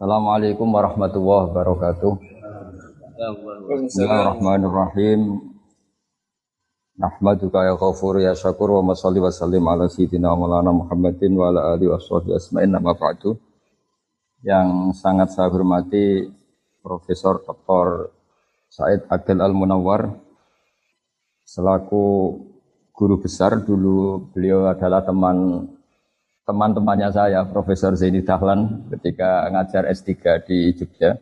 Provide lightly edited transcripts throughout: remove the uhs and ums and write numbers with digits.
Assalamualaikum warahmatullahi wabarakatuh. Bismillahirrahmanirrahim. Nahmaduka ya ghafur ya syakur wa masalli wa sallim ala sayyidina maulana Muhammadin wa ala alihi washabihi asma'in nama ba'du. Yang sangat saya hormati Profesor Dr. Said Aqil Al-Munawwar selaku guru besar. Dulu beliau adalah teman-temannya saya, Profesor Zaini Dahlan, ketika ngajar S3 di Jogja.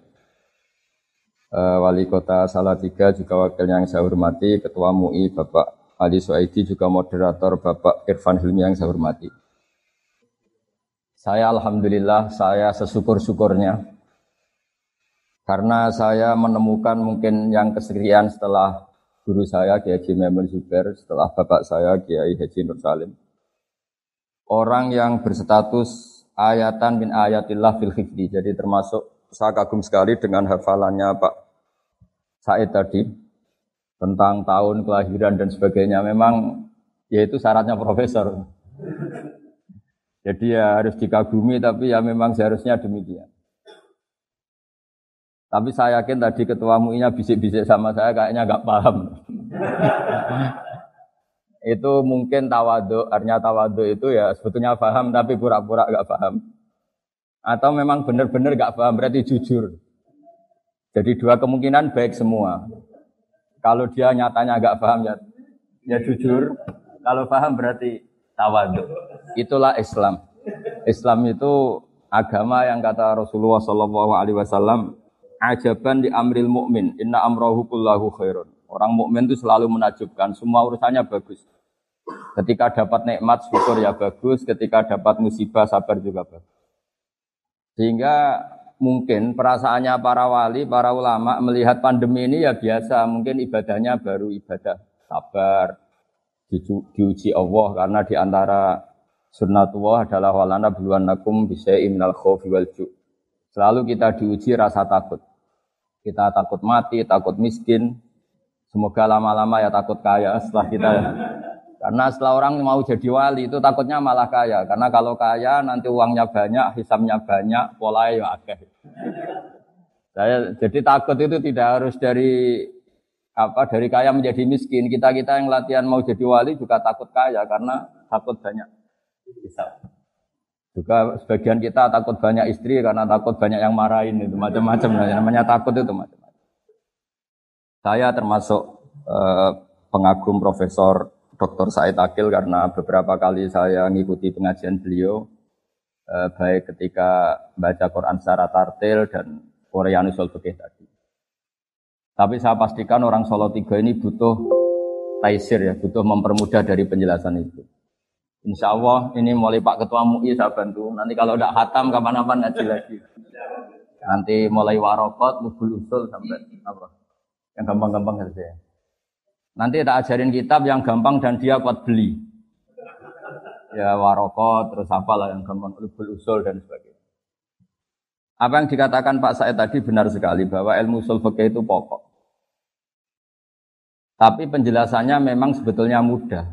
Wali Kota Salatiga juga wakilnya yang saya hormati, Ketua MUI Bapak Ali Suhaidi, juga moderator Bapak Irfan Hilmi yang saya hormati. Saya alhamdulillah, saya sesyukur-syukurnya karena saya menemukan mungkin yang keserian setelah guru saya, Kiai Heji Memel Huber, setelah bapak saya, Kiai Haji Nur Salim. Orang yang berstatus ayatan min ayatillah fil hifdi. Jadi termasuk, saya kagum sekali dengan hafalannya Pak Said tadi, tentang tahun kelahiran dan sebagainya. Memang, yaitu syaratnya profesor. Jadi ya harus dikagumi, tapi ya memang seharusnya demikian. Tapi saya yakin tadi ketua MUI-nya bisik-bisik sama saya, kayaknya nggak paham. Itu mungkin tawadhu, artinya tawadhu itu ya sebetulnya paham tapi pura-pura nggak paham. Atau memang benar-benar nggak paham, berarti jujur. Jadi dua kemungkinan baik semua. Kalau dia nyatanya nggak paham ya jujur. Kalau paham berarti tawadhu. Itulah Islam. Islam itu agama yang kata Rasulullah SAW, ajaban di amril mu'min, inna amrohu kullahu khairun. Orang mukmin itu selalu menakjubkan, semua urusannya bagus. Ketika dapat nikmat syukur ya bagus, ketika dapat musibah sabar juga bagus. Sehingga mungkin perasaannya para wali, para ulama melihat pandemi ini ya biasa, mungkin ibadahnya baru ibadah sabar, diuji Allah, karena di antara sunnatullah adalah walana bluwannakum bisya'in minal khaufi wal ju'. Selalu kita diuji rasa takut. Kita takut mati, takut miskin. Semoga lama-lama ya takut kaya setelah kita. Karena setelah orang mau jadi wali itu takutnya malah kaya. Karena kalau kaya nanti uangnya banyak, hisabnya banyak, polanya ya agak. Jadi takut itu tidak harus dari kaya menjadi miskin. Kita yang latihan mau jadi wali juga takut kaya karena takut banyak hisab. Juga sebagian kita takut banyak istri karena takut banyak yang marahin itu, macam-macam namanya takut itu macam-macam. Saya termasuk pengagum Profesor Dr. Said Aqil karena beberapa kali saya mengikuti pengajian beliau, baik ketika baca Quran secara tartil dan Qur'anul Fiqh tadi. Tapi saya pastikan orang Solo 3 ini butuh taisir ya, butuh mempermudah dari penjelasan itu. Insya Allah ini mulai Pak Ketua MUI saya bantu. Nanti kalau tidak khatam kapan-kapan ngaji lagi. Nanti mulai warokot, usul sampai apa? Yang gampang-gampang saja. Nanti tak ajarin kitab yang gampang dan dia kuat beli. Ya warokot, terus apalah yang gampang, usul dan sebagainya. Apa yang dikatakan Pak Said tadi benar sekali bahwa ilmu usul fikih itu pokok. Tapi penjelasannya memang sebetulnya mudah.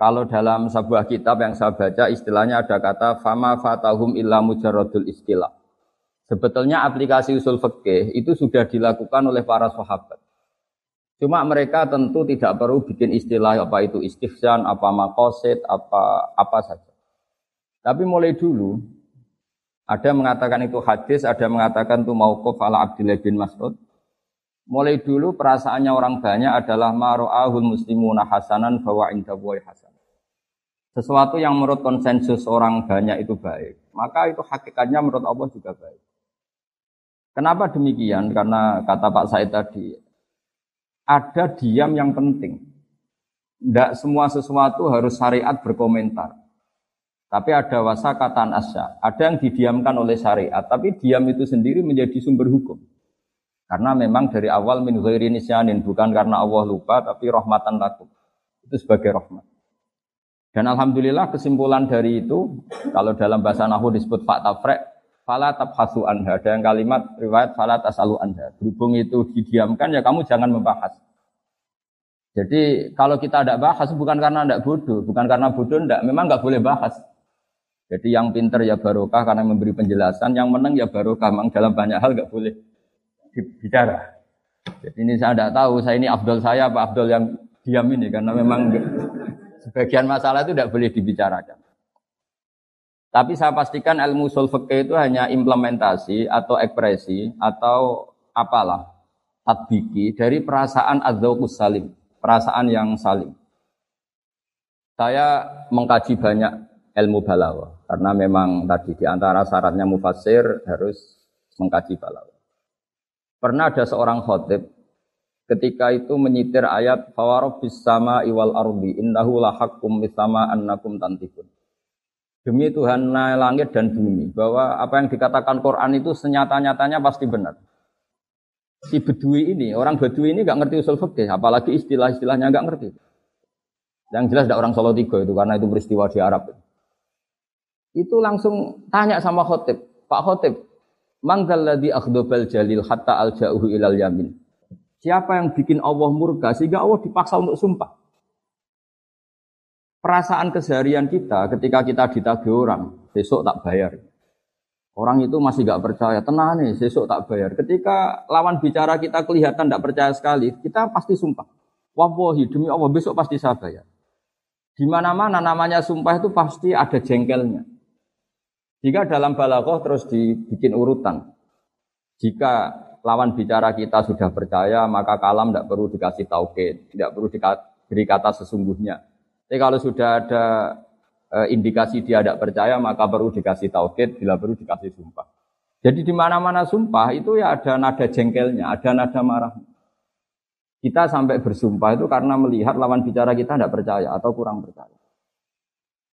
Kalau dalam sebuah kitab yang saya baca, istilahnya ada kata fama fatahum illa mujarradul istilah. Sebetulnya aplikasi usul fikih itu sudah dilakukan oleh para sahabat. Cuma mereka tentu tidak perlu bikin istilah apa itu istihsan, apa maqasid, apa saja. Tapi mulai dulu ada mengatakan itu hadis, ada mengatakan itu mauquf ala Abdullah bin Mas'ud. Mulai dulu perasaannya orang banyak adalah maro'ahul muslimuna hasanan bahwa indabuai hasan. Sesuatu yang menurut konsensus orang banyak itu baik, maka itu hakikatnya menurut Allah juga baik. Kenapa demikian? Karena kata Pak Said tadi, ada diam yang penting. Tidak semua sesuatu harus syariat berkomentar. Tapi ada wasakatan asya, ada yang didiamkan oleh syariat, tapi diam itu sendiri menjadi sumber hukum. Karena memang dari awal min ghairi nisyanin, bukan karena Allah lupa, tapi rahmatan lakum. Itu sebagai rahmat. Dan alhamdulillah kesimpulan dari itu, kalau dalam bahasa Nahwu disebut faktafrek, fala tabhasu anha. Ada yang kalimat riwayat fala tasalu anha. Berhubung itu didiamkan, ya kamu jangan membahas. Jadi kalau kita tidak bahas, bukan karena tidak bodoh, bukan karena bodoh, tidak. Memang tidak boleh bahas. Jadi yang pintar ya barokah karena memberi penjelasan, yang menang ya barokah, memang dalam banyak hal enggak boleh bicara. Jadi ini saya enggak tahu, saya ini afdol saya apa afdol yang diam ini, karena memang sebagian masalah itu enggak boleh dibicarakan. Tapi saya pastikan ilmu ushul fiqh itu hanya implementasi atau ekspresi atau apalah tatbiki dari perasaan adzauqus salim, perasaan yang salim. Saya mengkaji banyak ilmu balaghah. Karena memang tadi di antara syaratnya mufassir harus mengkaji balaghah. Pernah ada seorang khatib ketika itu menyitir ayat fawarabbis sama'i wal ardi innahu lahaqqum mitsama annakum tantiqun. Demi Tuhan langit dan bumi, bahwa apa yang dikatakan Quran itu senyata-nyatanya pasti benar. Si Bedui ini, orang Bedui ini enggak ngerti usul fiqh, apalagi istilah-istilahnya enggak ngerti. Yang jelas ada orang Salatiga itu karena itu peristiwa di Arab. Itu langsung tanya sama khotib, Pak Khotib, mangdal ladzi akhdabal jalil hatta alja'uhu ilal yamin. Siapa yang bikin Allah murka sehingga Allah dipaksa untuk sumpah? Perasaan keseharian kita ketika kita ditagih orang, besok tak bayar. Orang itu masih enggak percaya, tenang nih, besok tak bayar. Ketika lawan bicara kita kelihatan enggak percaya sekali, kita pasti sumpah. Wallahi, demi Allah, besok pasti saya bayar. Di mana-mana namanya sumpah itu pasti ada jengkelnya. Jika dalam balaghah terus dibikin urutan. Jika lawan bicara kita sudah percaya, maka kalam tidak perlu dikasih tauqid, tidak perlu diberi kata sesungguhnya. Tapi kalau sudah ada indikasi dia tidak percaya, maka perlu dikasih tauqid, bila perlu dikasih sumpah. Jadi di mana-mana sumpah itu ya ada nada jengkelnya, ada nada marahnya. Kita sampai bersumpah itu karena melihat lawan bicara kita tidak percaya atau kurang percaya.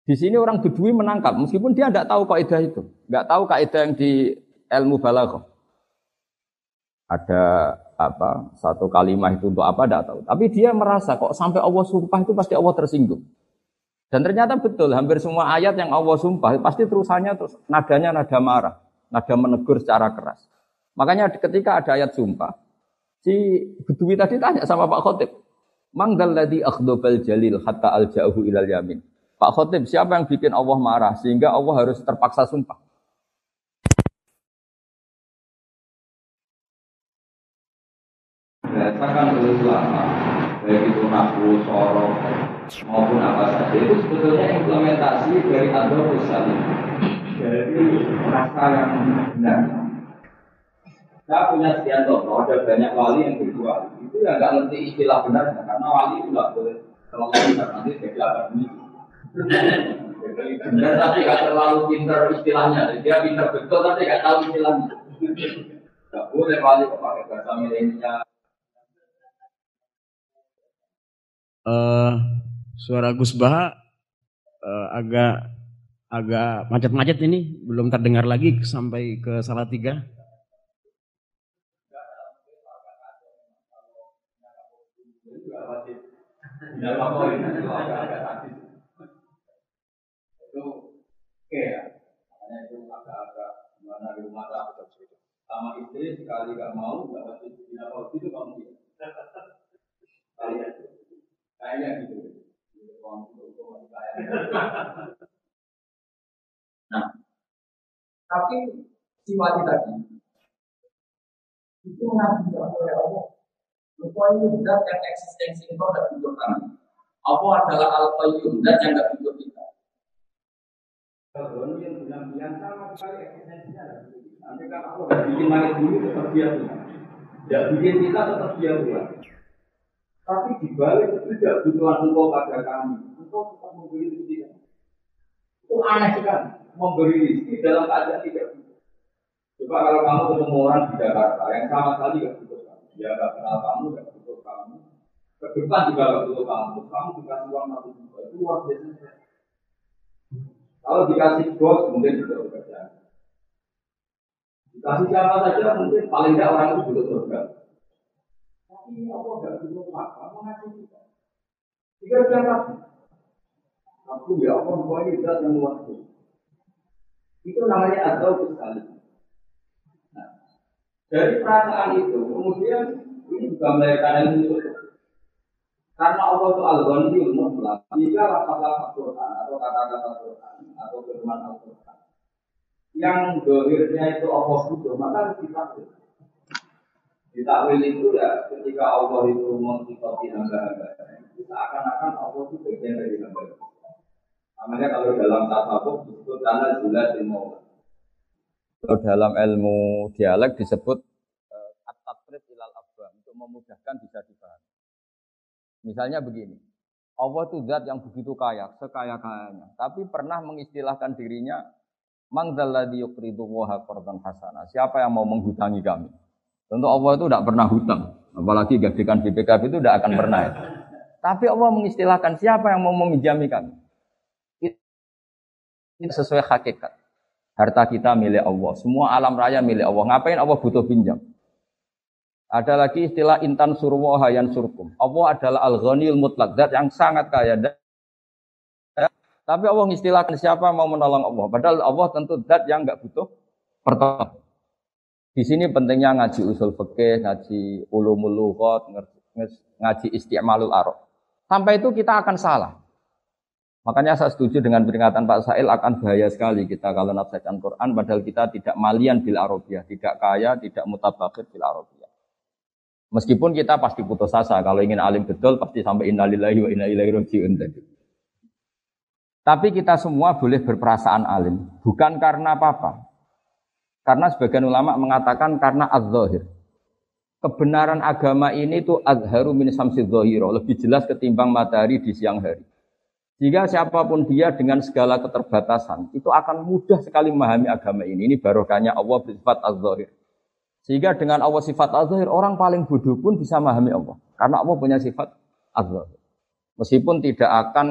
Di sini orang Bedui menangkap, meskipun dia tidak tahu kaidah itu, tidak tahu kaidah yang di ilmu balaghah. Ada apa satu kalimah itu untuk apa tidak tahu. Tapi dia merasa kok sampai Allah sumpah itu pasti Allah tersinggung. Dan ternyata betul, hampir semua ayat yang Allah sumpah pasti terusannya terus nadanya nada marah, nada menegur secara keras. Makanya ketika ada ayat sumpah, si Bedui tadi tanya sama Pak Khotib, mangdal ladzi akhdabal jalil hatta alja'uhu ilal yamin. Pak Khotib, siapa yang bikin Allah marah sehingga Allah harus terpaksa sumpah? Berdasarkan ulama, baik itu nahwu, syarh maupun apa saja, itu sebetulnya implementasi dari adzauqus salim, dari rasa yang benar. Saya punya sekian contoh, ada banyak wali yang berwali. Itu ya nggak ngerti istilah benar, karena wali itu nggak boleh terlalu benar nanti jadi agak bunyi. Benar tapi gak terlalu pintar istilahnya. Dia pintar betul tapi gak tahu istilahnya. Gak boleh balik pakai bahasa milenial. Suara Gus Baha agak macet-macet ini. Belum terdengar lagi sampai ke Salatiga. Tidak apa-apa itu agak sakit. Itu care, makanya itu agak-agak gimana di rumah tak sama istri sekali gak mau, gak pasti tidak mau gitu kamu dia. Kayaknya gitu. Nah, tapi siwati tadi itu nanti tidak boleh Allah. Lupa itu zat yang eksistensi itu tidak butuh kami. Allah adalah Al-Qayyum, zat yang tidak butuh kita. Kalau yang bilang sama sekali eksistensinya ada. Nanti kalau Allah bikin langit bumi tetap dia buat, tidak bikin kita tetap dia buat. Tapi dibalik itu tidak butuhan engkau pada kami. Engkau tetap memberi rezeki. Itu aneh sekali, memberi rezeki dalam keadaan tidak butuh. Coba kalau kamu ketemu orang di Jakarta yang sama sekali tidak butuh kamu, dia tidak kenal kamu, tidak butuh kamu. Ke depan juga tidak butuh kamu. Kamu dikasih uang 1 juta, itu luar biasa. Kalau dikasih bos mungkin juga bekerja. Dikasih siapa saja mungkin paling tidak orang itu juga surga. Tapi ini Allah tidak butuh apa-apa, Allah ngasih kita. Jika dia kasih, aku ya Allah kau ini zat yang luar biasa. Itu namanya adzauqus salim. Nah, dari perasaan itu kemudian ini juga melahirkan ilmu. Karena Allah itu al-Ghaniyul Mutlaq. Jika lafaz-lafaz Quran atau kata-kata Quran atau firman Al-Quran yang dohirnya itu Allah sudah, maka kita ditakwil itu ya ketika Allah itu mengikuti hamba-hamba kita akan-akan Allah itu bagian dari hamba-hamba. Namanya kalau dalam tasawuf disebut tanah zulat ilmu. Kalau dalam ilmu dialek disebut at-tafrid ilal abwam, untuk memudahkan bisa dipahami. Misalnya begini, Allah itu zat yang begitu kaya, sekaya-kayanya, tapi pernah mengistilahkan dirinya mangdalladzi yuqridu wa qardan hasana. Siapa yang mau menghutangi kami? Tentu Allah itu tidak pernah hutang, apalagi gajikan BPKB itu tidak akan pernah. Ya. Tapi Allah mengistilahkan siapa yang mau meminjami kami. Ini sesuai hakikat. Harta kita milik Allah, semua alam raya milik Allah. Ngapain Allah butuh pinjam? Ada lagi istilah intan surwaha yan surkum. Allah adalah al-ghaniyul mutlaq, zat yang sangat kaya. Tapi Allah mengistilahkan siapa mau menolong Allah. Padahal Allah tentu zat yang enggak butuh pertolongan. Di sini pentingnya ngaji usul fikih, ngaji ulumul lughat, ngaji isti'malul arab. Sampai itu kita akan salah. Makanya saya setuju dengan peringatan Pak Sail akan bahaya sekali kita kalau nafsakan Quran padahal kita tidak malian bil arabiyah, tidak kaya, tidak mutabakhir bil arabiyah. Meskipun kita pasti putus asa kalau ingin alim betul pasti sampai innalillahi wa inna ilaihi raji'un tadi. Tapi kita semua boleh berperasaan alim, bukan karena apa-apa. Karena sebagian ulama mengatakan karena az-zahir. Kebenaran agama ini itu azharu min samsi zahiro, lebih jelas ketimbang matahari di siang hari. Jika siapapun dia dengan segala keterbatasan, itu akan mudah sekali memahami agama ini. Ini barokahnya Allah bersifat az-zahir. Sehingga dengan Allah sifat az-zahir, orang paling bodoh pun bisa memahami Allah. Karena Allah punya sifat az-zahir. Meskipun tidak akan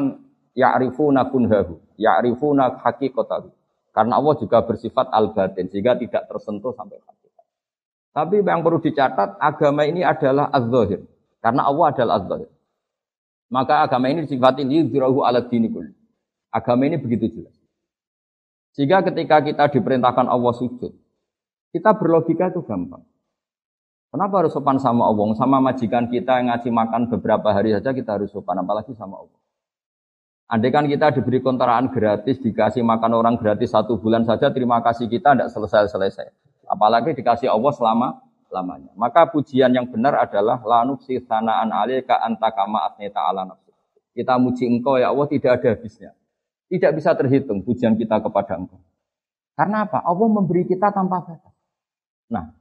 ya'rifuna kunhahu, ya'rifuna haqiqatahu. Karena Allah juga bersifat al-batin, sehingga tidak tersentuh sampai hakikat. Tapi yang perlu dicatat, agama ini adalah az-zahir. Karena Allah adalah az-zahir. Maka agama ini disifati yudhirahu ala dinikul. Agama ini begitu jelas. Sehingga ketika kita diperintahkan Allah sujud, kita berlogika itu gampang. Kenapa harus sopan sama Allah? Sama majikan kita yang ngasih makan beberapa hari saja kita harus sopan, apalagi sama Allah. Andai kan kita diberi kontrakan gratis, dikasih makan orang gratis 1 bulan saja, terima kasih kita tidak selesai-selesai. Apalagi dikasih Allah selama-lamanya. Maka pujian yang benar adalah la nufsi sanaan alaika anta kama athnita ala nafsi. Kita muji engkau ya Allah tidak ada habisnya. Tidak bisa terhitung pujian kita kepada engkau. Karena apa? Allah memberi kita tanpa batas. Nah,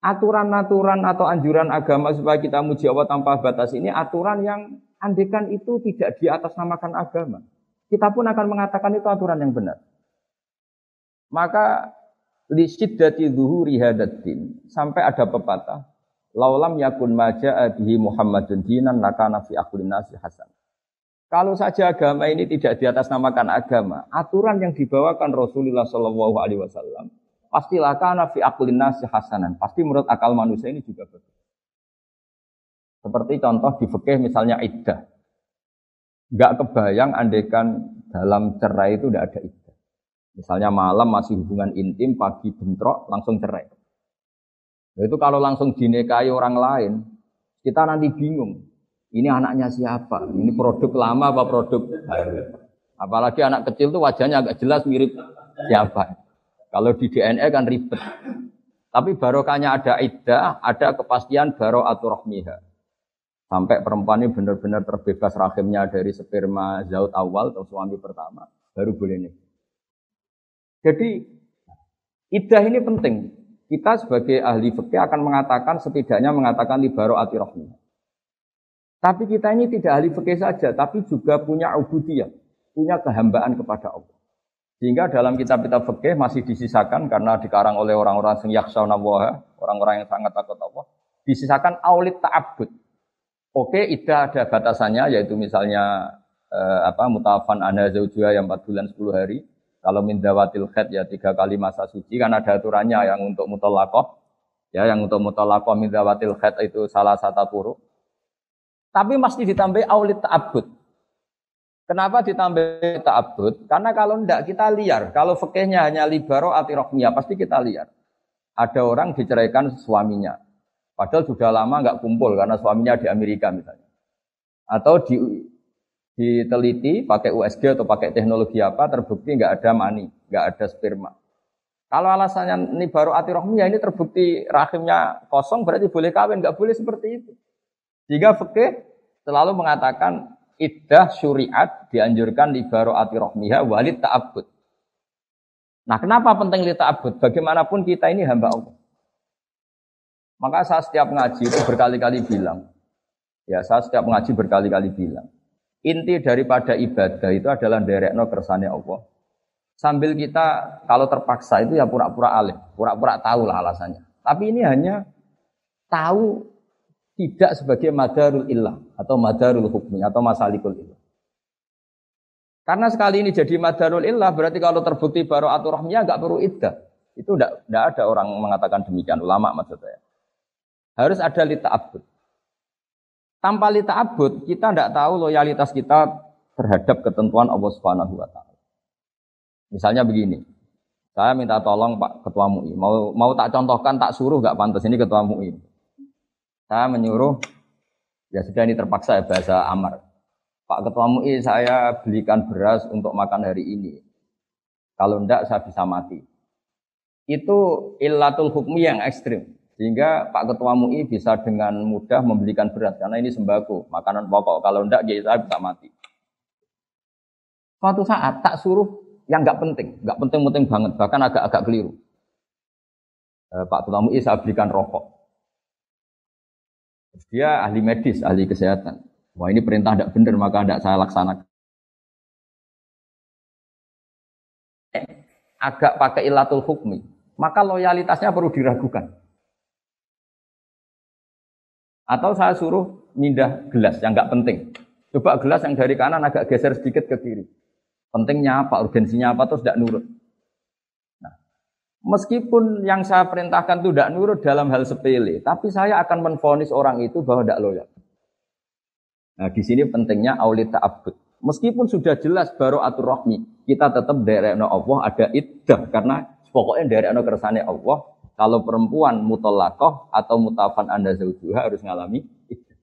aturan-aturan atau anjuran agama supaya kita muji Allah tanpa batas ini aturan yang andekan itu tidak di atas namakan agama, kita pun akan mengatakan itu aturan yang benar. Maka li syiddati zuhuri hadatin sampai ada pepatah, laulam yakun maja'a bihi Muhammadun dinan lakana fi akhulin nasi hasan. Kalau saja agama ini tidak di atas namakan agama, aturan yang dibawakan Rasulullah sallallahu alaihi wasallam pasti lakana fi akhulin nasi hasanan. Pasti menurut akal manusia ini juga betul. Seperti contoh di fikih misalnya iddah. Enggak kebayang andekan dalam cerai itu tidak ada iddah. Misalnya malam masih hubungan intim, pagi bentrok, langsung cerai. Nah, itu kalau langsung dinikahi orang lain, kita nanti bingung. Ini anaknya siapa? Ini produk lama apa produk baru? Apalagi anak kecil itu wajahnya agak jelas mirip siapa. Kalau di DNA kan ribet. Tapi barokahnya ada iddah, ada kepastian bara'atur rahmiha. Sampai perempuan ini benar-benar terbebas rahimnya dari sperma zaut awal atau suami pertama, baru boleh nikah. Jadi iddah ini penting. Kita sebagai ahli fikih akan mengatakan setidaknya mengatakan libaro atirahmi. Tapi kita ini tidak ahli fikih saja, tapi juga punya ubudiyah, punya kehambaan kepada Allah. Sehingga dalam kitab-kitab fikih masih disisakan karena dikarang oleh orang-orang sing yakhshaunallaha, orang-orang yang sangat takut Allah, disisakan aulit ta'abbud. Oke, iddah ada batasannya, yaitu misalnya mutafan ana zaujua yang 4 bulan 10 hari. Kalau min dawatil haid ya 3 kali masa suci, kan ada aturannya yang untuk mutallaqah. Ya, yang untuk mutallaqah min dawatil haid itu salah satu puruk. Tapi mesti ditambah aulid ta'abbud. Kenapa ditambah ta'abbud? Karena kalau enggak kita liar. Kalau fikihnya hanya libaro atirokmiyah, pasti kita liar. Ada orang diceraikan suaminya. Padahal sudah lama enggak kumpul karena suaminya di Amerika misalnya. Atau di diteliti pakai USG atau pakai teknologi apa, terbukti nggak ada mani, nggak ada sperma. Kalau alasannya ini baru atirohmi, ya ini terbukti rahimnya kosong, berarti boleh kawin, nggak boleh seperti itu. Jika fikih selalu mengatakan iddah syuriat dianjurkan li baru atirohmiha walid ta'abbud. Nah, kenapa penting li ta'abbud? Bagaimanapun kita ini hamba Allah. Maka saya setiap ngaji itu berkali-kali bilang, ya saya setiap ngaji berkali-kali bilang, inti daripada ibadah itu adalah nderekno kersane Allah. Sambil kita kalau terpaksa itu ya pura-pura alim, pura-pura tahu lah alasannya. Tapi ini hanya tahu tidak sebagai madarul illah atau madarul hukmi atau masalikul illah. Karena sekali ini jadi madarul illah berarti kalau terbukti bara'atul rahmiyah enggak perlu iddah. Itu enggak ada orang mengatakan demikian ulama maksud saya. Harus ada li ta'abbud. Tanpa li ta'abbud kita enggak tahu loyalitas kita terhadap ketentuan Allah Subhanahu wa taala. Misalnya begini, saya minta tolong Pak Ketua MUI, mau tak contohkan, tak suruh, gak pantas, ini Ketua MUI. Saya menyuruh, ya sudah ini terpaksa ya bahasa amar. Pak Ketua MUI saya belikan beras untuk makan hari ini, kalau enggak saya bisa mati. Itu illatul hukmi yang ekstrim, sehingga Pak Ketua MUI bisa dengan mudah membelikan beras, karena ini sembako, makanan pokok, kalau enggak ya saya bisa mati. Suatu saat tak suruh, yang nggak penting-penting banget, bahkan agak-agak keliru. Pak Ketua MUI saya belikan rokok. Dia ahli medis, ahli kesehatan. Wah ini perintah nggak benar, maka nggak saya laksanakan. Agak pakai ilatul hukmi, maka loyalitasnya perlu diragukan. Atau saya suruh mindah gelas yang nggak penting. Coba gelas yang dari kanan agak geser sedikit ke kiri. Pentingnya apa, urgensinya apa, terus tidak nurut. Nah, meskipun yang saya perintahkan itu tidak nurut dalam hal sepele, tapi saya akan menvonis orang itu bahwa tidak loyal. Nah, di sini pentingnya auli ta'abbud. Meskipun sudah jelas bara'atul rahmi, kita tetap derekno Allah ada iddah, karena pokoknya derekno kersane Allah, kalau perempuan mutallaqah atau mutafan anda zaujuha harus ngalami iddah.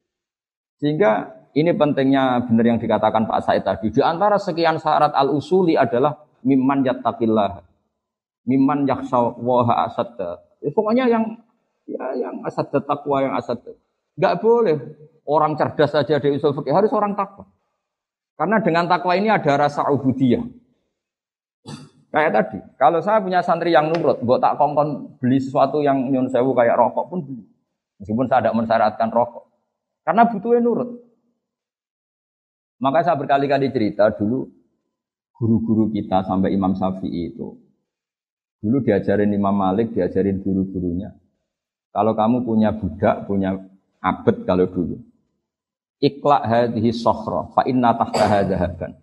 Sehingga ini pentingnya benar yang dikatakan Pak Said tadi. Di antara sekian syarat al-usuli adalah mimman yattaqillah, mimman yakhshawaha asadda. Pokoknya yang asadda taqwa, yang asadda. Enggak boleh orang cerdas saja di usul fikih, harus orang takwa. Karena dengan takwa ini ada rasa ubudiyah. Kayak tadi, kalau saya punya santri yang nurut, mbok tak kongkon beli sesuatu yang nyun sewu kayak rokok pun beli. Meskipun saya tidak mensyaratkan rokok. Karena butuhnya nurut. Maka saya berkali-kali cerita dulu guru-guru kita sampai Imam Syafi'i itu. Dulu diajarin Imam Malik, diajarin guru-gurunya. Kalau kamu punya budak, punya abad kalau dulu. Iqla' hadhihi sokhra, fa inna tahtaha dhahaban.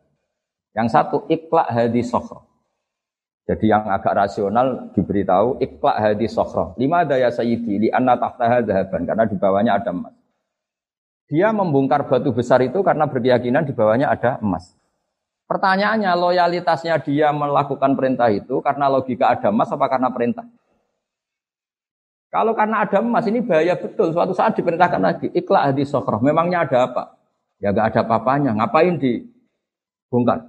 Yang satu, iqla' hadhihi sokhra. Jadi yang agak rasional diberitahu, iqla' hadhihi sokhra. Lima daya sayyidi, li anna tahtaha dhahaban. Karena di bawahnya ada emas. Dia membongkar batu besar itu karena berkeyakinan di bawahnya ada emas. Pertanyaannya, loyalitasnya dia melakukan perintah itu karena logika ada emas apa karena perintah? Kalau karena ada emas ini bahaya betul. Suatu saat diperintahkan lagi, ikhla hadis sokroh. Memangnya ada apa? Ya nggak ada apa-apanya. Ngapain dibongkar?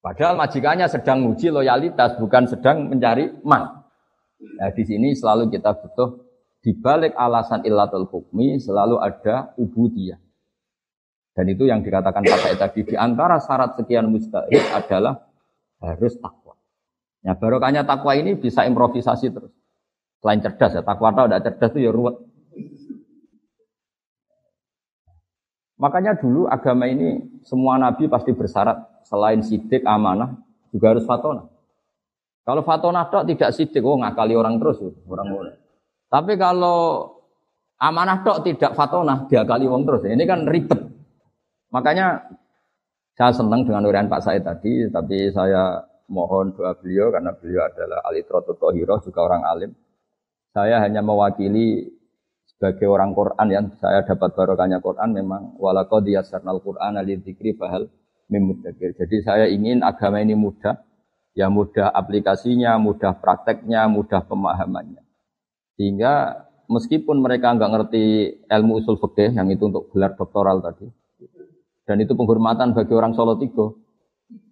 Padahal majikannya sedang uji loyalitas, bukan sedang mencari emas. Nah, di sini selalu kita butuh. Di balik alasan illatul hukmi selalu ada ubudiyah. Dan itu yang dikatakan Pak Said tadi. Di antara syarat sekian mustahil adalah harus takwa. Ya, barokahnya takwa ini bisa improvisasi terus. Selain cerdas ya, takwa atau tidak cerdas itu ya ruwet. Makanya dulu agama ini semua nabi pasti bersyarat. Selain sidik, amanah, juga harus fatonah. Kalau fatonah tidak sidik, oh ngakali orang terus. Orang-orang. Tapi kalau amanah tok tidak fatonah, dia kali wong terus. Ini kan ribet. Makanya saya senang dengan urian Pak Said tadi, tapi saya mohon doa beliau karena beliau adalah alitratu tohiroh, juga orang alim. Saya hanya mewakili sebagai orang Quran yang saya dapat barokahnya Quran memang walaqad yassarnal Qur'ana lidzikri fahal mim mudzakir. Jadi saya ingin agama ini mudah, ya mudah aplikasinya, mudah prakteknya, mudah pemahamannya. Sehingga meskipun mereka enggak ngerti ilmu usul fikih yang itu untuk gelar doktoral tadi, Dan itu penghormatan bagi orang Solo Tigo.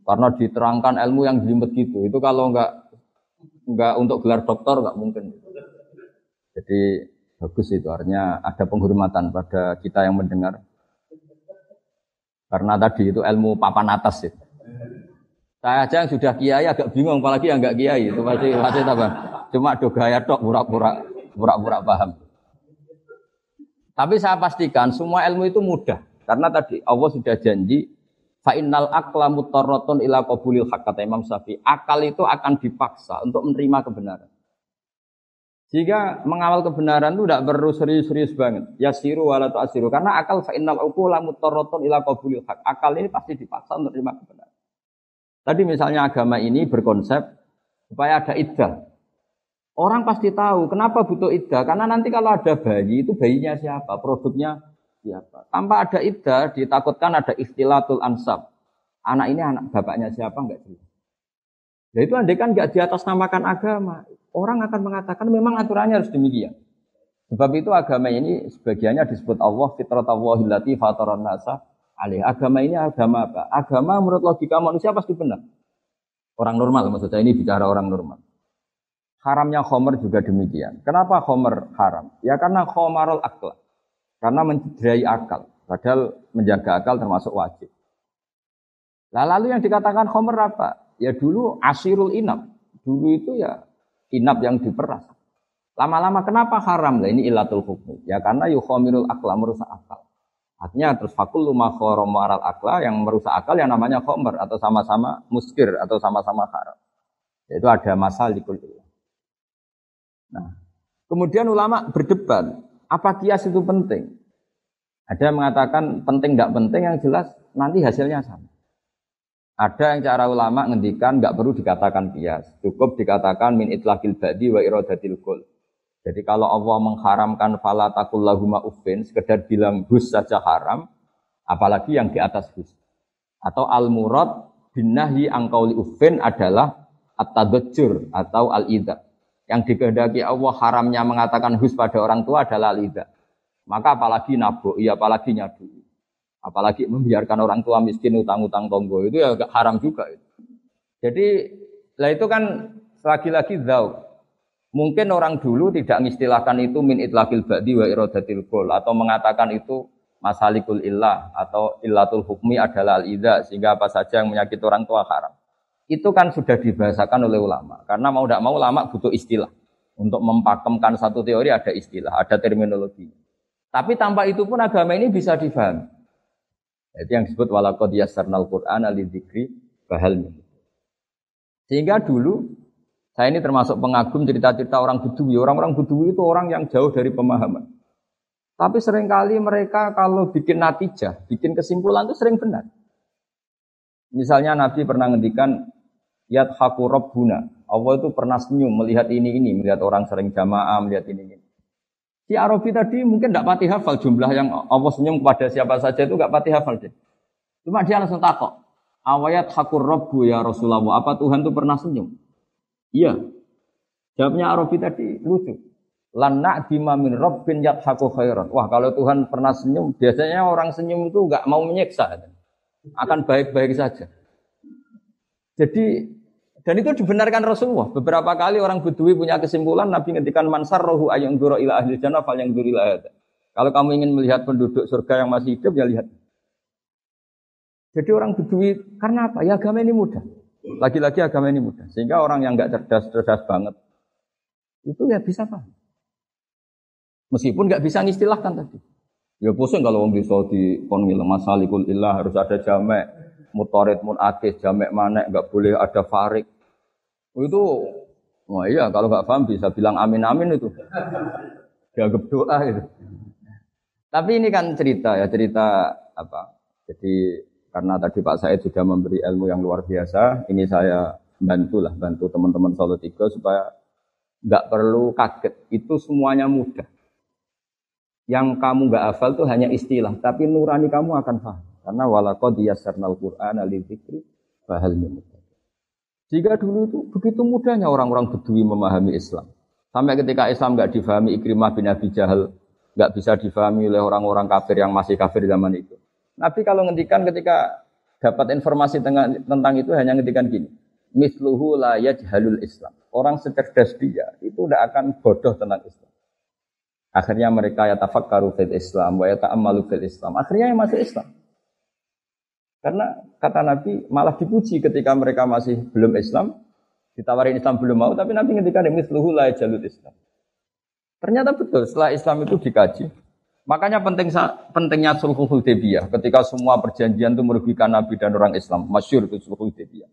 Karena diterangkan ilmu yang jelimet gitu. Itu kalau enggak untuk gelar doktor enggak mungkin. Jadi bagus itu, artinya ada penghormatan pada kita yang mendengar. Karena tadi itu ilmu papan atas sih. Saya aja yang sudah kiai agak bingung, apalagi yang enggak kiai itu pasti tambah. Cuma do gaya tok pura-pura paham. Tapi saya pastikan semua ilmu itu mudah. Karena tadi Allah sudah janji fa innal aqla mutarratun ila qabulil haqq, kata Imam Syafi'i. Akal itu akan dipaksa untuk menerima kebenaran. Jika mengawal kebenaran itu tidak perlu serius-serius banget. Yasiru wa la tu'siru, karena akal fa innal aqla mutarratun ila qabulil haqq. Akal ini pasti dipaksa untuk menerima kebenaran. Tadi misalnya agama ini berkonsep supaya ada iddah. Orang pasti tahu kenapa butuh iddah, karena nanti kalau ada bayi itu bayinya siapa, produknya siapa. Tanpa ada iddah ditakutkan ada istilatul ansab. Anak ini anak bapaknya siapa enggak jelas. Ya itu andai kan enggak diatasnamakan agama, orang akan mengatakan memang aturannya harus demikian. Sebab itu agama ini sebagiannya disebut Allah fitratallahi allati fataran nasa 'alaiha. Agama ini agama apa? Agama menurut logika manusia pasti benar. Orang normal, maksud saya ini bicara orang normal. Haramnya khomer juga demikian. Kenapa khomer haram? Ya karena khomarul akal. Karena mencederai akal. Padahal menjaga akal termasuk wajib. Nah, lalu yang dikatakan khomer apa? Ya dulu asirul inab. Dulu itu ya inab yang diperas. Lama-lama kenapa haram? Nah, ini ilatul hukmi. Ya karena yukhomirul akla, merusak akal. Artinya terus fakul luma khomaral akla, yang merusak akal yang namanya khomer. Atau sama-sama muskir. Atau sama-sama haram. Yaitu ada masalikul ilah. Nah, kemudian ulama berdebat, apa kias itu penting? Ada yang mengatakan penting tidak penting, yang jelas nanti hasilnya sama. Ada yang cara ulama ngendikan nggak perlu dikatakan kias, cukup dikatakan min itlaqil ba'di wa iradatil qul. Jadi kalau Allah mengharamkan fala taqul lahuma uffin, sekedar bilang hus saja haram, apalagi yang di atas hus. Atau al murad bin nahyi an qauli uffin adalah at-tadajjur atau al-idza. Yang dikehendaki Allah haramnya mengatakan hus pada orang tua adalah lidah. Maka apalagi nabok, ya apalagi nyadu. Apalagi membiarkan orang tua miskin utang-utang tonggo, itu ya haram juga. Jadi lah itu kan lagi-lagi dzauq. Mungkin orang dulu tidak mengistilahkan itu min itlaqil ba'di wa iradatil qul, atau mengatakan itu masalikul illah atau illatul hukmi adalah al-idza, sehingga apa saja yang menyakiti orang tua haram. Itu kan sudah dibahasakan oleh ulama. Karena mau tidak mau ulama butuh istilah. Untuk mempakemkan satu teori ada istilah, ada terminologi. Tapi tanpa itu pun agama ini bisa difahami. Itu yang disebut walaqad yassarnal Qur'ana lidzikri fahal min. Sehingga dulu, saya ini termasuk pengagum cerita-cerita orang Beduwi. Orang-orang Beduwi itu orang yang jauh dari pemahaman. Tapi seringkali mereka kalau bikin natijah, bikin kesimpulan itu sering benar. Misalnya Nabi pernah ngendikan yadhaku rabbuna. Allah itu pernah senyum melihat ini, melihat orang sering jamaah, melihat ini. Si Arabi tadi mungkin tidak pati hafal jumlah yang Allah senyum kepada siapa saja itu, tidak pati hafal dia. Cuma dia langsung takok. Awayat hakur rabbu ya Rasulullah, apa Tuhan itu pernah senyum? Iya. Jawabnya Arabi tadi lucu. Lan na'dima min rabbin yadhaku khairan. Wah, kalau Tuhan pernah senyum, biasanya orang senyum itu tidak mau menyiksa. Akan baik-baik saja. Jadi, dan itu dibenarkan Rasulullah. Beberapa kali orang Beduwi punya kesimpulan, Nabi ngendikan man sarrahu ayang dura ila ahli jannah falyanzur ila hadza. Kalau kamu ingin melihat penduduk surga yang masih hidup, ya lihat. Jadi orang Beduwi, karena apa? Ya agama ini mudah. Lagi-lagi agama ini mudah. Sehingga orang yang enggak cerdas-cerdas banget, itu ya bisa paham. Meskipun enggak bisa ngistilahkan tadi. Ya pusing kalau orang bisa di konwil masalikul illah, harus ada jamek mutarid munakis, jamek manek, enggak boleh ada farik. Itu wah iya kalau enggak paham bisa bilang amin-amin itu. Dianggap doa itu. Tapi ini kan cerita apa? Jadi karena tadi Pak Said sudah memberi ilmu yang luar biasa, ini saya bantu teman-teman Solo Tiga supaya enggak perlu kaget. Itu semuanya mudah. Yang kamu enggak hafal itu hanya istilah, tapi nurani kamu akan paham. Karena walaqad yassarnal Qur'ana lidzikri fahal min muddakir. Jika dulu itu begitu mudahnya orang-orang Beduwi memahami Islam. Sampai ketika Islam enggak difahami Ikrimah bin Abi Jahal, enggak bisa difahami oleh orang-orang kafir yang masih kafir zaman itu. Nabi kalau ngendikan ketika dapat informasi tentang itu hanya ngendikan gini. Misluhu la yajhalul Islam. Orang secerdas dia itu tidak akan bodoh tentang Islam. Akhirnya mereka yatafakkaru fil Islam wa yata'ammalu fil Islam. Akhirnya yang masuk Islam. Karena kata Nabi malah dipuji ketika mereka masih belum Islam, ditawarin Islam belum mau, tapi Nabi ngendikan misluhu la yajhalul Islam. Ternyata betul setelah Islam itu dikaji. Makanya pentingnya Sulhul Hudaybiyah ketika semua perjanjian itu merugikan Nabi dan orang Islam, masyhur itu Sulhul Hudaybiyah.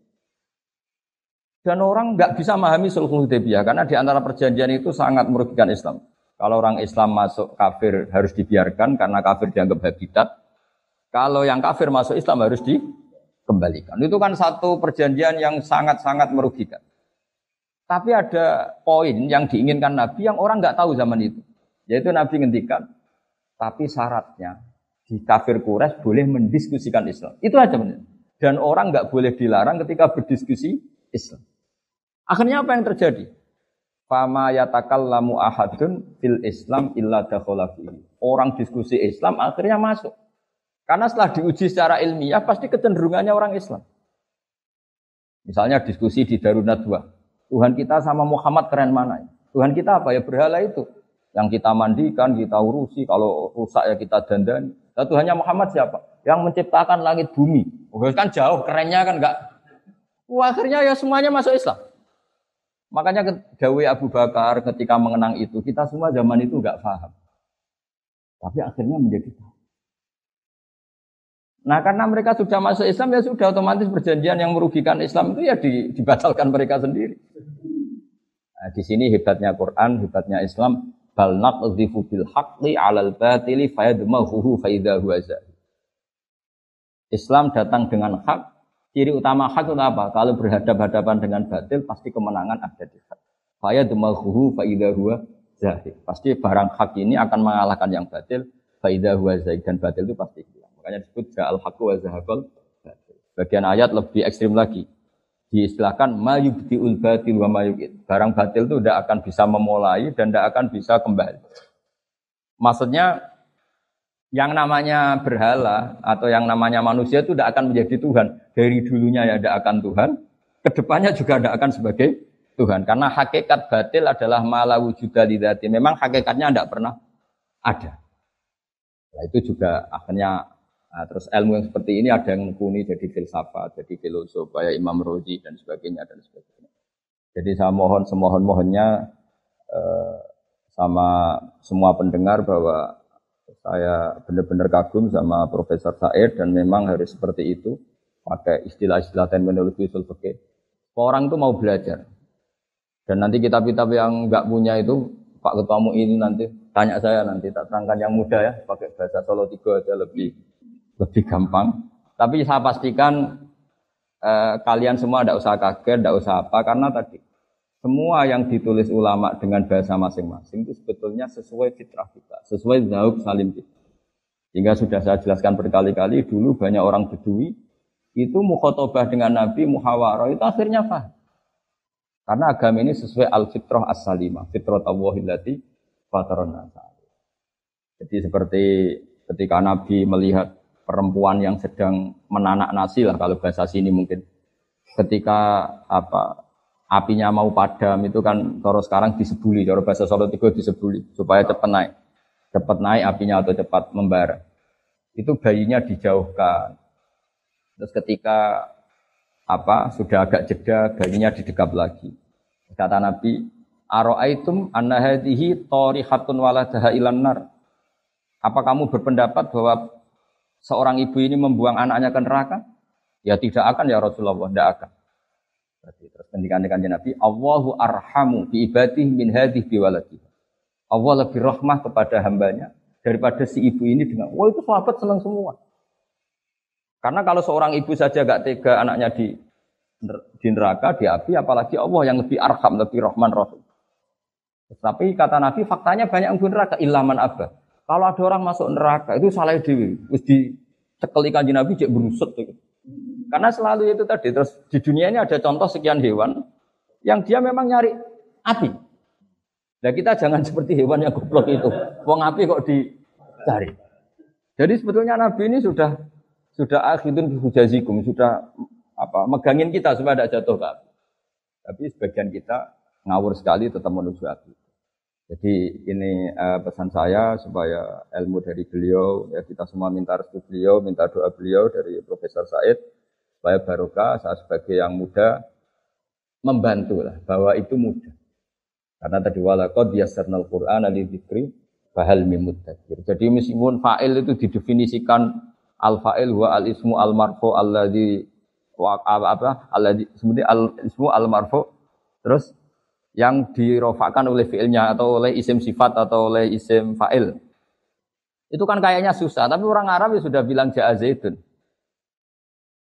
Dan orang enggak bisa memahami Sulhul Hudaybiyah karena di antara perjanjian itu sangat merugikan Islam. Kalau orang Islam masuk kafir harus dibiarkan karena kafir dianggap habitat. Kalau yang kafir masuk Islam harus dikembalikan. Itu kan satu perjanjian yang sangat-sangat merugikan. Tapi ada poin yang diinginkan Nabi yang orang enggak tahu zaman itu. Yaitu Nabi ngendikan, tapi syaratnya di kafir Quraisy boleh mendiskusikan Islam. Itu aja benar. Dan orang enggak boleh dilarang ketika berdiskusi Islam. Akhirnya apa yang terjadi? Fama yatakallamu ahadun fil Islam illa dakhala fihi. Orang diskusi Islam akhirnya masuk. Karena setelah diuji secara ilmiah pasti kecenderungannya orang Islam. Misalnya diskusi di Darun Nadwa, Tuhan kita sama Muhammad keren mana? Tuhan kita apa ya berhala itu? Yang kita mandikan, kita urusi, kalau rusak ya kita dandani. Nah, Tuhannya Muhammad siapa? Yang menciptakan langit bumi. Oh, kan jauh, kerennya kan enggak. Wah, akhirnya ya semuanya masuk Islam. Makanya dawuh Abu Bakar ketika mengenang itu, kita semua zaman itu enggak paham. Tapi akhirnya menjadi paham. Nah, karena mereka sudah masuk Islam, ya sudah otomatis perjanjian yang merugikan Islam itu ya dibatalkan mereka sendiri. Nah, di sini hebatnya Quran, hebatnya Islam. Bal naqdhifu bil haqqi 'alal batili fayadmaghuhu fa idza huwa za. Islam datang dengan hak. Ciri utama hak itu apa? Kalau berhadapan-hadapan dengan batil pasti kemenangan ada di hak. Fayadmaghuhu fa idza huwa za. Pasti barang hak ini akan mengalahkan yang batil, fa idza huwa za, dan batil itu pasti hilang. Makanya disebut ja'al haqqu wa zahaqal batil. Bagian ayat lebih ekstrim lagi. Diistilahkan mayubdiul batil wa mayubid. Barang batil itu tidak akan bisa memulai dan tidak akan bisa kembali. Maksudnya yang namanya berhala atau yang namanya manusia itu tidak akan menjadi Tuhan. Dari dulunya ya tidak akan Tuhan, kedepannya juga tidak akan sebagai Tuhan. Karena hakikat batil adalah mala wujuda lidzati. Memang hakikatnya tidak pernah ada. Nah, itu juga akhirnya. Nah, terus ilmu yang seperti ini ada yang mengkuni jadi filsafat, jadi filosof kayak Imam Roji dan sebagainya dan sebagainya. Jadi saya mohon semohon-mohonnya sama semua pendengar bahwa saya benar-benar kagum sama Profesor Said dan memang harus seperti itu pakai istilah-istilah terminologi usul fikih. Orang itu mau belajar. Dan nanti kitab-kitab yang enggak punya itu Pak Ketua MUI ini nanti tanya saya nanti tak terangkan yang mudah ya pakai bahasa Solo 3 aja lebih gampang, tapi saya pastikan kalian semua tidak usah kaget, tidak usah apa, karena tadi semua yang ditulis ulama dengan bahasa masing-masing itu sebetulnya sesuai fitrah kita, sesuai zauq salim kita. Sehingga sudah saya jelaskan berkali-kali, dulu banyak orang Bedui itu mukhotobah dengan Nabi, muhawarah itu akhirnya faham. Karena agama ini sesuai al-fitrah as-salimah, fitrah tawwahillati fatarun nasa. Jadi seperti ketika Nabi melihat perempuan yang sedang menanak nasi lah kalau bahasa sini mungkin ketika apinya mau padam itu kan cara sekarang disebuli, cara bahasa Solo tiga disebuli supaya cepat naik apinya atau cepat membara itu bayinya dijauhkan terus ketika sudah agak jeda bayinya didekap lagi kata Nabi aro'aitum anna hadhihi tarihatun waladaha ilan nar apa kamu berpendapat bahwa seorang ibu ini membuang anaknya ke neraka? Ya tidak akan ya Rasulullah, tidak akan. Terus ngendikan Nabi, Allahu arhamu bi ibadihi min hadhihi bi waladihi. Allah lebih rahmah kepada hambanya daripada si ibu ini dengan itu sahabat senang semua. Karena kalau seorang ibu saja enggak tega anaknya di neraka, di api, apalagi Allah yang lebih arham, lebih rahman rahim. Tapi kata Nabi faktanya banyak yang di neraka ilaman abah. Kalau ada orang masuk neraka itu salah dhewe, wis dicekeli Kanjeng Nabi jek beruset gitu. Karena selalu itu tadi terus di dunia ini ada contoh sekian hewan yang dia memang nyari api. Nah kita jangan seperti hewan yang goblok itu. Wong api kok dicari. Jadi sebetulnya Nabi ini sudah akhidun bihujazikum, sudah megangin kita supaya tidak jatuh ke api. Tapi sebagian kita ngawur sekali tetap menuju api. Jadi ini pesan saya supaya ilmu dari beliau, ya kita semua minta restu beliau, minta doa beliau dari Profesor Said supaya barokah. Saya sebagai yang muda membantulah bahwa itu mudah. Karena tadi walaqad yasarnal Qur'ana lidzikri fahal mim mudzakir. Jadi meskipun fa'il itu didefinisikan al-fa'il wa al-ismu al-marfu alladzi sebenarnya al-ismu al-marfu terus yang dirofakkan oleh fi'ilnya atau oleh isim sifat atau oleh isim fa'il. Itu kan kayaknya susah, tapi orang Arab ya sudah bilang ja'a zaitun.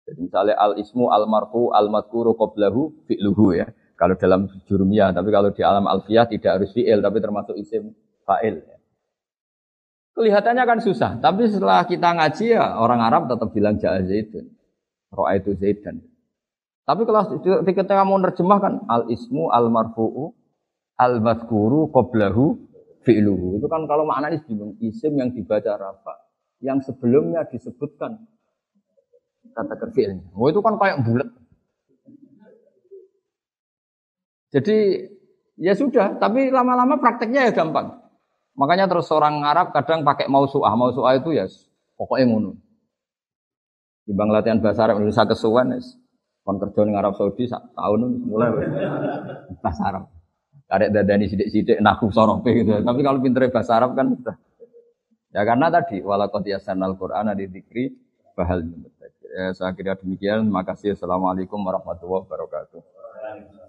Jadi misalnya al-ismu al-marfu al-madkuru qablahu fi'luhu ya. Kalau dalam jurumiyah, tapi kalau di alam alfiyah tidak harus fi'il tapi termasuk isim fa'il. Kelihatannya kan susah, tapi setelah kita ngaji ya orang Arab tetap bilang ja'a zaitun. Ra'aitu zaitan. Tapi kalau ketika kamu menerjemahkan al-ismu al-marfu'u al-madhkuru qablahu fi'luhu. Itu kan kalau maknanya isim yang dibaca rafa yang sebelumnya disebutkan kata kerfi'ilnya. Oh itu kan kayak bulat. Jadi ya sudah, tapi lama-lama prakteknya ya gampang. Makanya terus orang Arab kadang pakai mausu'ah. Mausu'ah itu ya pokoknya ngono. Di bang latihan bahasa Arab Indonesia kesuwen kon kerja ning Arab Saudi sak taun mulai bahasa Arab. Karek dadani sithik-sithik nahu sorope gitu. Tapi kalau pintere bahasa Arab kan sudah. Ya karena tadi walaqad yasanal Qur'ana lidzikri bahal mudzakir. Ya saya kira demikian. Makasih. Assalamualaikum warahmatullahi wabarakatuh.